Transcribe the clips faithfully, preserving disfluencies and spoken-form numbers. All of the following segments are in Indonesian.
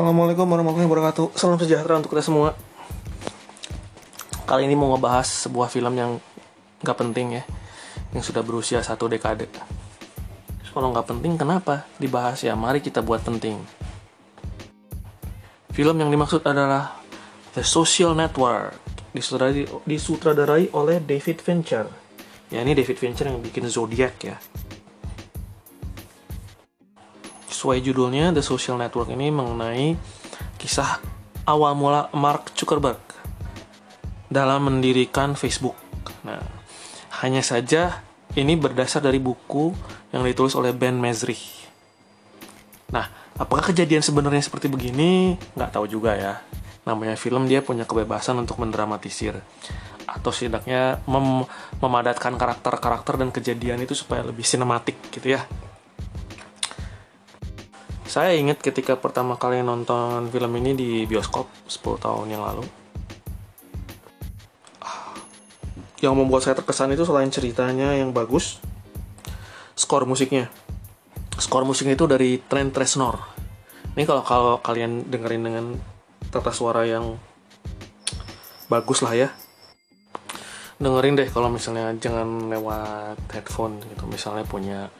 Assalamualaikum warahmatullahi wabarakatuh. Salam sejahtera untuk kita semua. Kali ini mau ngebahas sebuah film yang gak penting ya, yang sudah berusia satu dekade. Kalau gak penting kenapa dibahas ya? Mari kita buat penting. Film yang dimaksud adalah The Social Network, disutradarai, disutradarai oleh David Fincher. Ya, ini David Fincher yang bikin Zodiac ya. Sesuai judulnya, The Social Network ini mengenai kisah awal mula Mark Zuckerberg dalam mendirikan Facebook. Nah, hanya saja ini berdasar dari buku yang ditulis oleh Ben Mezrich. Nah, apakah kejadian sebenarnya seperti begini? Nggak tahu juga ya. Namanya film, dia punya kebebasan untuk mendramatisir atau setidaknya mem- memadatkan karakter-karakter dan kejadian itu supaya lebih sinematik gitu ya. Saya ingat ketika pertama kali nonton film ini di bioskop sepuluh tahun yang lalu. Yang membuat saya terkesan itu selain ceritanya yang bagus, skor musiknya. Skor musiknya itu dari Trent Reznor. Ini kalau kalau kalian dengerin dengan tata suara yang bagus lah ya. Dengerin deh kalau misalnya, jangan lewat headphone gitu. Misalnya punya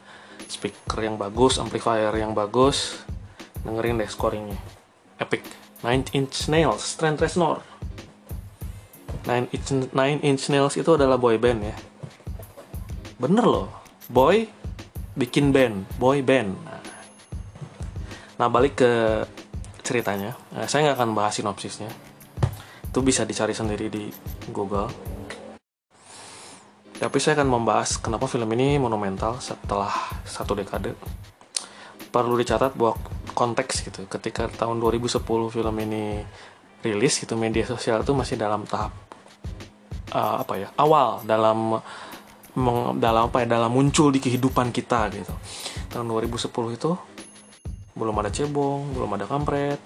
speaker yang bagus, amplifier yang bagus, dengerin deh scoringnya, epic. Nine Inch Nails, Trent Reznor. Nine Inch, Nine Inch Nails itu adalah boy band ya, bener loh, boy bikin band, boy band. Nah, nah balik ke ceritanya, nah, saya nggak akan bahas sinopsisnya, itu bisa dicari sendiri di Google. Tapi saya akan membahas kenapa film ini monumental setelah satu dekade. Perlu dicatat bahwa konteks gitu, ketika tahun dua ribu sepuluh film ini rilis gitu, media sosial itu masih dalam tahap uh, apa ya, awal dalam meng, dalam apa ya, dalam muncul di kehidupan kita gitu. Tahun dua ribu sepuluh itu belum ada cebong, belum ada kampret,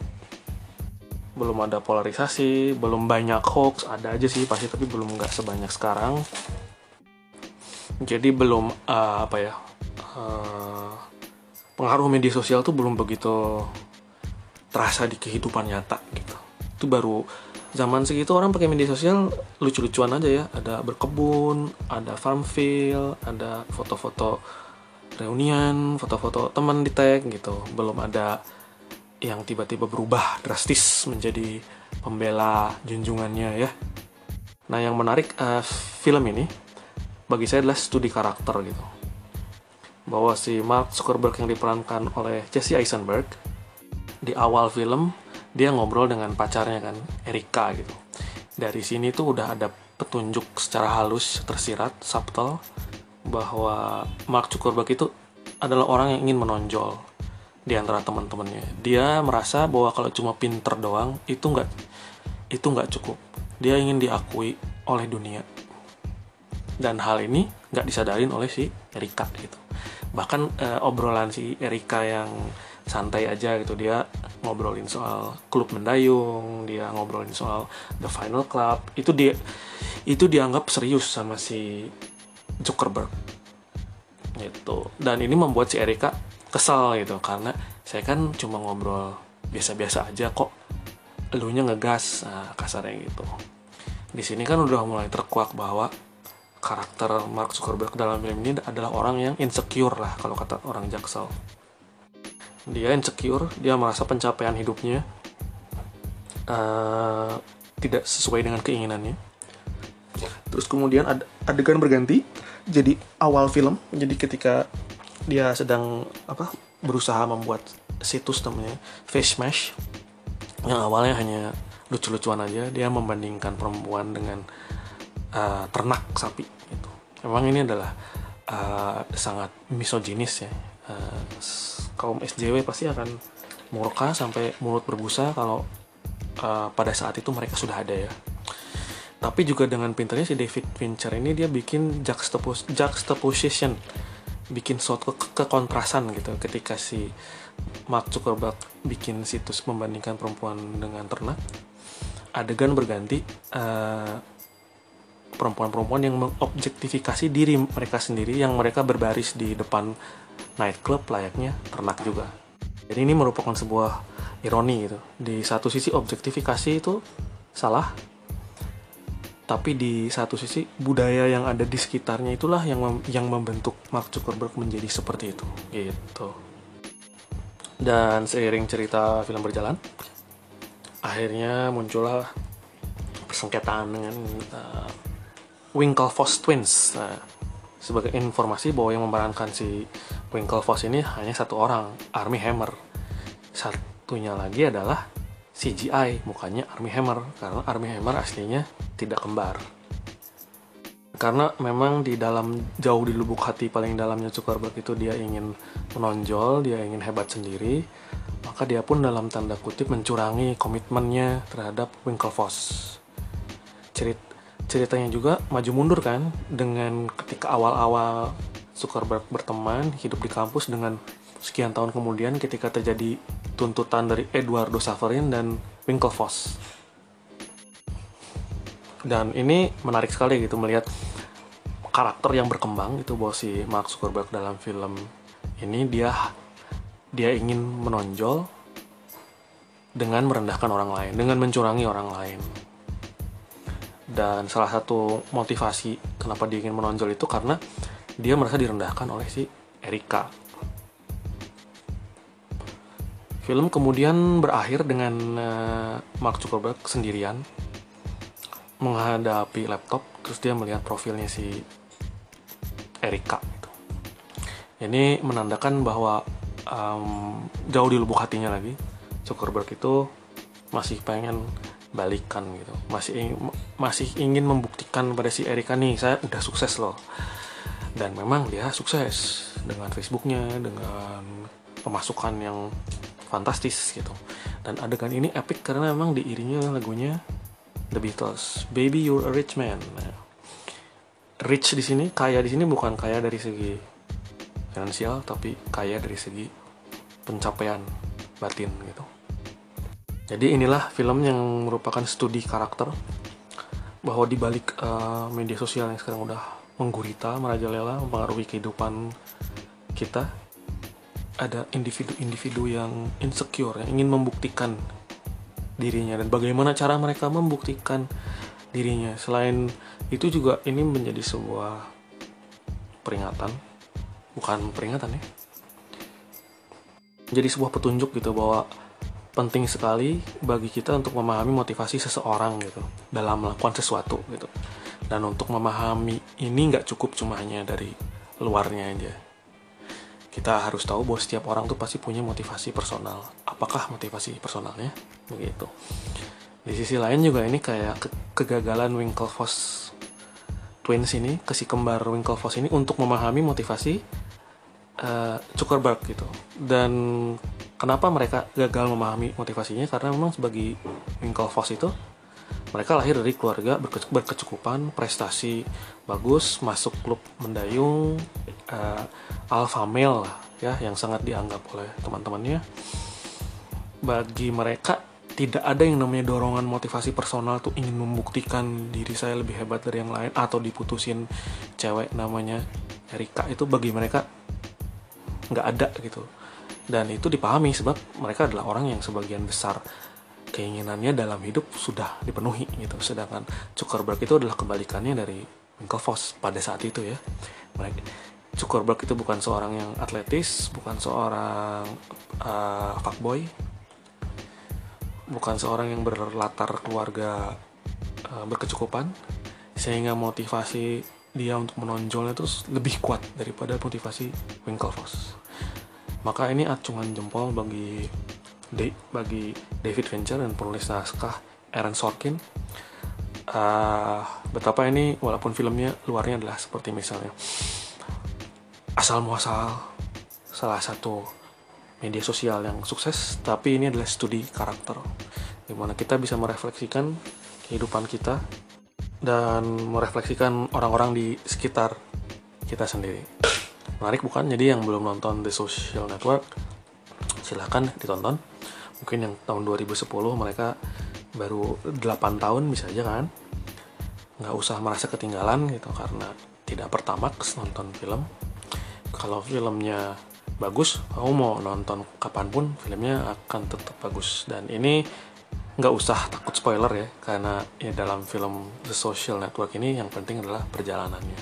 belum ada polarisasi, belum banyak hoax, ada aja sih pasti tapi belum nggak sebanyak sekarang. Jadi belum uh, apa ya uh, pengaruh media sosial tuh belum begitu terasa di kehidupan nyata gitu. Itu baru zaman segitu orang pakai media sosial lucu-lucuan aja ya. Ada berkebun, ada farmville, ada foto-foto reunian, foto-foto teman di tag gitu. Belum ada yang tiba-tiba berubah drastis menjadi pembela junjungannya ya. Nah yang menarik uh, film ini bagi saya adalah studi karakter gitu, bahwa si Mark Zuckerberg yang diperankan oleh Jesse Eisenberg di awal film dia ngobrol dengan pacarnya kan, Erika gitu. Dari sini tuh udah ada petunjuk secara halus, tersirat, subtle, bahwa Mark Zuckerberg itu adalah orang yang ingin menonjol di antara teman-temannya. Dia merasa bahwa kalau cuma pinter doang itu nggak itu nggak cukup. Dia ingin diakui oleh dunia. Dan hal ini nggak disadarin oleh si Erika gitu. Bahkan e, obrolan si Erika yang santai aja gitu, dia ngobrolin soal klub mendayung, dia ngobrolin soal The Final Club, itu dia itu dianggap serius sama si Zuckerberg gitu. Dan ini membuat si Erika kesal gitu, karena saya kan cuma ngobrol biasa-biasa aja kok elunya ngegas, nah, kasarnya gitu. Di sini kan udah mulai terkuak bahwa karakter Mark Zuckerberg dalam film ini adalah orang yang insecure lah, kalau kata orang Jaksel. Dia insecure, dia merasa pencapaian hidupnya uh, tidak sesuai dengan keinginannya. Terus kemudian ad- adegan berganti, jadi awal film, jadi ketika dia sedang apa berusaha membuat situs namanya Facemash, yang awalnya hanya lucu-lucuan aja, dia membandingkan perempuan dengan Uh, ternak sapi gitu. Emang ini adalah uh, sangat misoginis ya. Uh, kaum S J W pasti akan murka sampai mulut berbusa kalau uh, pada saat itu mereka sudah ada ya. Tapi juga dengan pintarnya si David Fincher ini, dia bikin juxtapos- juxtaposition, bikin suatu ke- kekontrasan gitu. Ketika si Mark Zuckerberg bikin situs membandingkan perempuan dengan ternak, adegan berganti, uh, perempuan-perempuan yang mengobjektifikasi diri mereka sendiri, yang mereka berbaris di depan nightclub layaknya ternak juga. Jadi ini merupakan sebuah ironi gitu. Di satu sisi objektifikasi itu salah, tapi di satu sisi budaya yang ada di sekitarnya itulah yang mem- yang membentuk Mark Zuckerberg menjadi seperti itu gitu. Dan seiring cerita film berjalan, akhirnya muncullah persengketaan dengan uh, Winklevoss Twins. Nah, sebagai informasi bahwa yang memerankan si Winklevoss ini hanya satu orang, Army Hammer. Satunya lagi adalah C G I, mukanya Army Hammer, karena Army Hammer aslinya tidak kembar. Karena memang di dalam, jauh di lubuk hati paling dalamnya Zuckerberg itu dia ingin menonjol, dia ingin hebat sendiri, maka dia pun dalam tanda kutip mencurangi komitmennya terhadap Winklevoss. Cerit, ceritanya juga maju mundur kan, dengan ketika awal-awal Zuckerberg berteman, hidup di kampus, dengan sekian tahun kemudian ketika terjadi tuntutan dari Eduardo Saverin dan Winklevoss. Dan ini menarik sekali gitu, melihat karakter yang berkembang itu, bahwa si Mark Zuckerberg dalam film ini dia dia ingin menonjol dengan merendahkan orang lain, dengan mencurangi orang lain. Dan salah satu motivasi kenapa dia ingin menonjol itu karena dia merasa direndahkan oleh si Erika. Film kemudian berakhir dengan uh, Mark Zuckerberg sendirian menghadapi laptop, terus dia melihat profilnya si Erika. Ini menandakan bahwa um, jauh di lubuk hatinya lagi, Zuckerberg itu masih pengen balikan gitu, masih ingin, masih ingin membuktikan pada si Erika nih, saya udah sukses loh. Dan memang dia sukses dengan Facebooknya, dengan pemasukan yang fantastis gitu. Dan adegan ini epic karena memang diiringi lagunya The Beatles, Baby You're a Rich Man. Nah, rich di sini, kaya di sini bukan kaya dari segi finansial, tapi kaya dari segi pencapaian batin gitu. Jadi inilah film yang merupakan studi karakter, bahwa di balik uh, media sosial yang sekarang udah menggurita, merajalela, mempengaruhi kehidupan kita, ada individu-individu yang insecure, yang ingin membuktikan dirinya, dan bagaimana cara mereka membuktikan dirinya. Selain itu juga ini menjadi sebuah peringatan, bukan peringatan ya, jadi sebuah petunjuk gitu, bahwa penting sekali bagi kita untuk memahami motivasi seseorang gitu dalam melakukan sesuatu gitu. Dan untuk memahami ini nggak cukup cuma hanya dari luarnya aja. Kita harus tahu bahwa setiap orang tuh pasti punya motivasi personal. Apakah motivasi personalnya? Begitu. Di sisi lain juga ini kayak ke- kegagalan Winklevoss Twins ini, ke si kembar Winklevoss ini untuk memahami motivasi uh, Zuckerberg gitu. Dan kenapa mereka gagal memahami motivasinya? Karena memang sebagai Winklevoss itu mereka lahir dari keluarga berke- berkecukupan, prestasi bagus, masuk klub mendayung, Uh, alpha male lah, ya, yang sangat dianggap oleh teman-temannya. Bagi mereka tidak ada yang namanya dorongan motivasi personal tuh ingin membuktikan diri saya lebih hebat dari yang lain, atau diputusin cewek namanya Erika itu bagi mereka nggak ada gitu. Dan itu dipahami sebab mereka adalah orang yang sebagian besar keinginannya dalam hidup sudah dipenuhi gitu. Sedangkan Zuckerberg itu adalah kebalikannya dari Winklevoss pada saat itu ya. Mereka Zuckerberg itu bukan seorang yang atletis, bukan seorang uh, fuckboy, bukan seorang yang berlatar keluarga uh, berkecukupan, sehingga motivasi dia untuk menonjolnya terus lebih kuat daripada motivasi Winklevoss. Maka ini acungan jempol bagi De- bagi David Fincher dan penulis naskah Aaron Sorkin. Uh, betapa ini walaupun filmnya luarnya adalah seperti misalnya asal-muasal salah satu media sosial yang sukses, tapi ini adalah studi karakter di mana kita bisa merefleksikan kehidupan kita dan merefleksikan orang-orang di sekitar kita sendiri. Menarik bukan? Jadi yang belum nonton The Social Network silahkan ditonton. Mungkin yang tahun dua ribu sepuluh mereka baru delapan tahun bisa aja kan, nggak usah merasa ketinggalan gitu karena tidak pertamax nonton film. Kalau filmnya bagus, aku mau nonton kapanpun filmnya akan tetap bagus. Dan ini nggak usah takut spoiler ya, karena ya dalam film The Social Network ini yang penting adalah perjalanannya.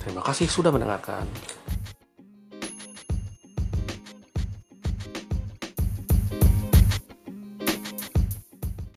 Terima kasih sudah mendengarkan.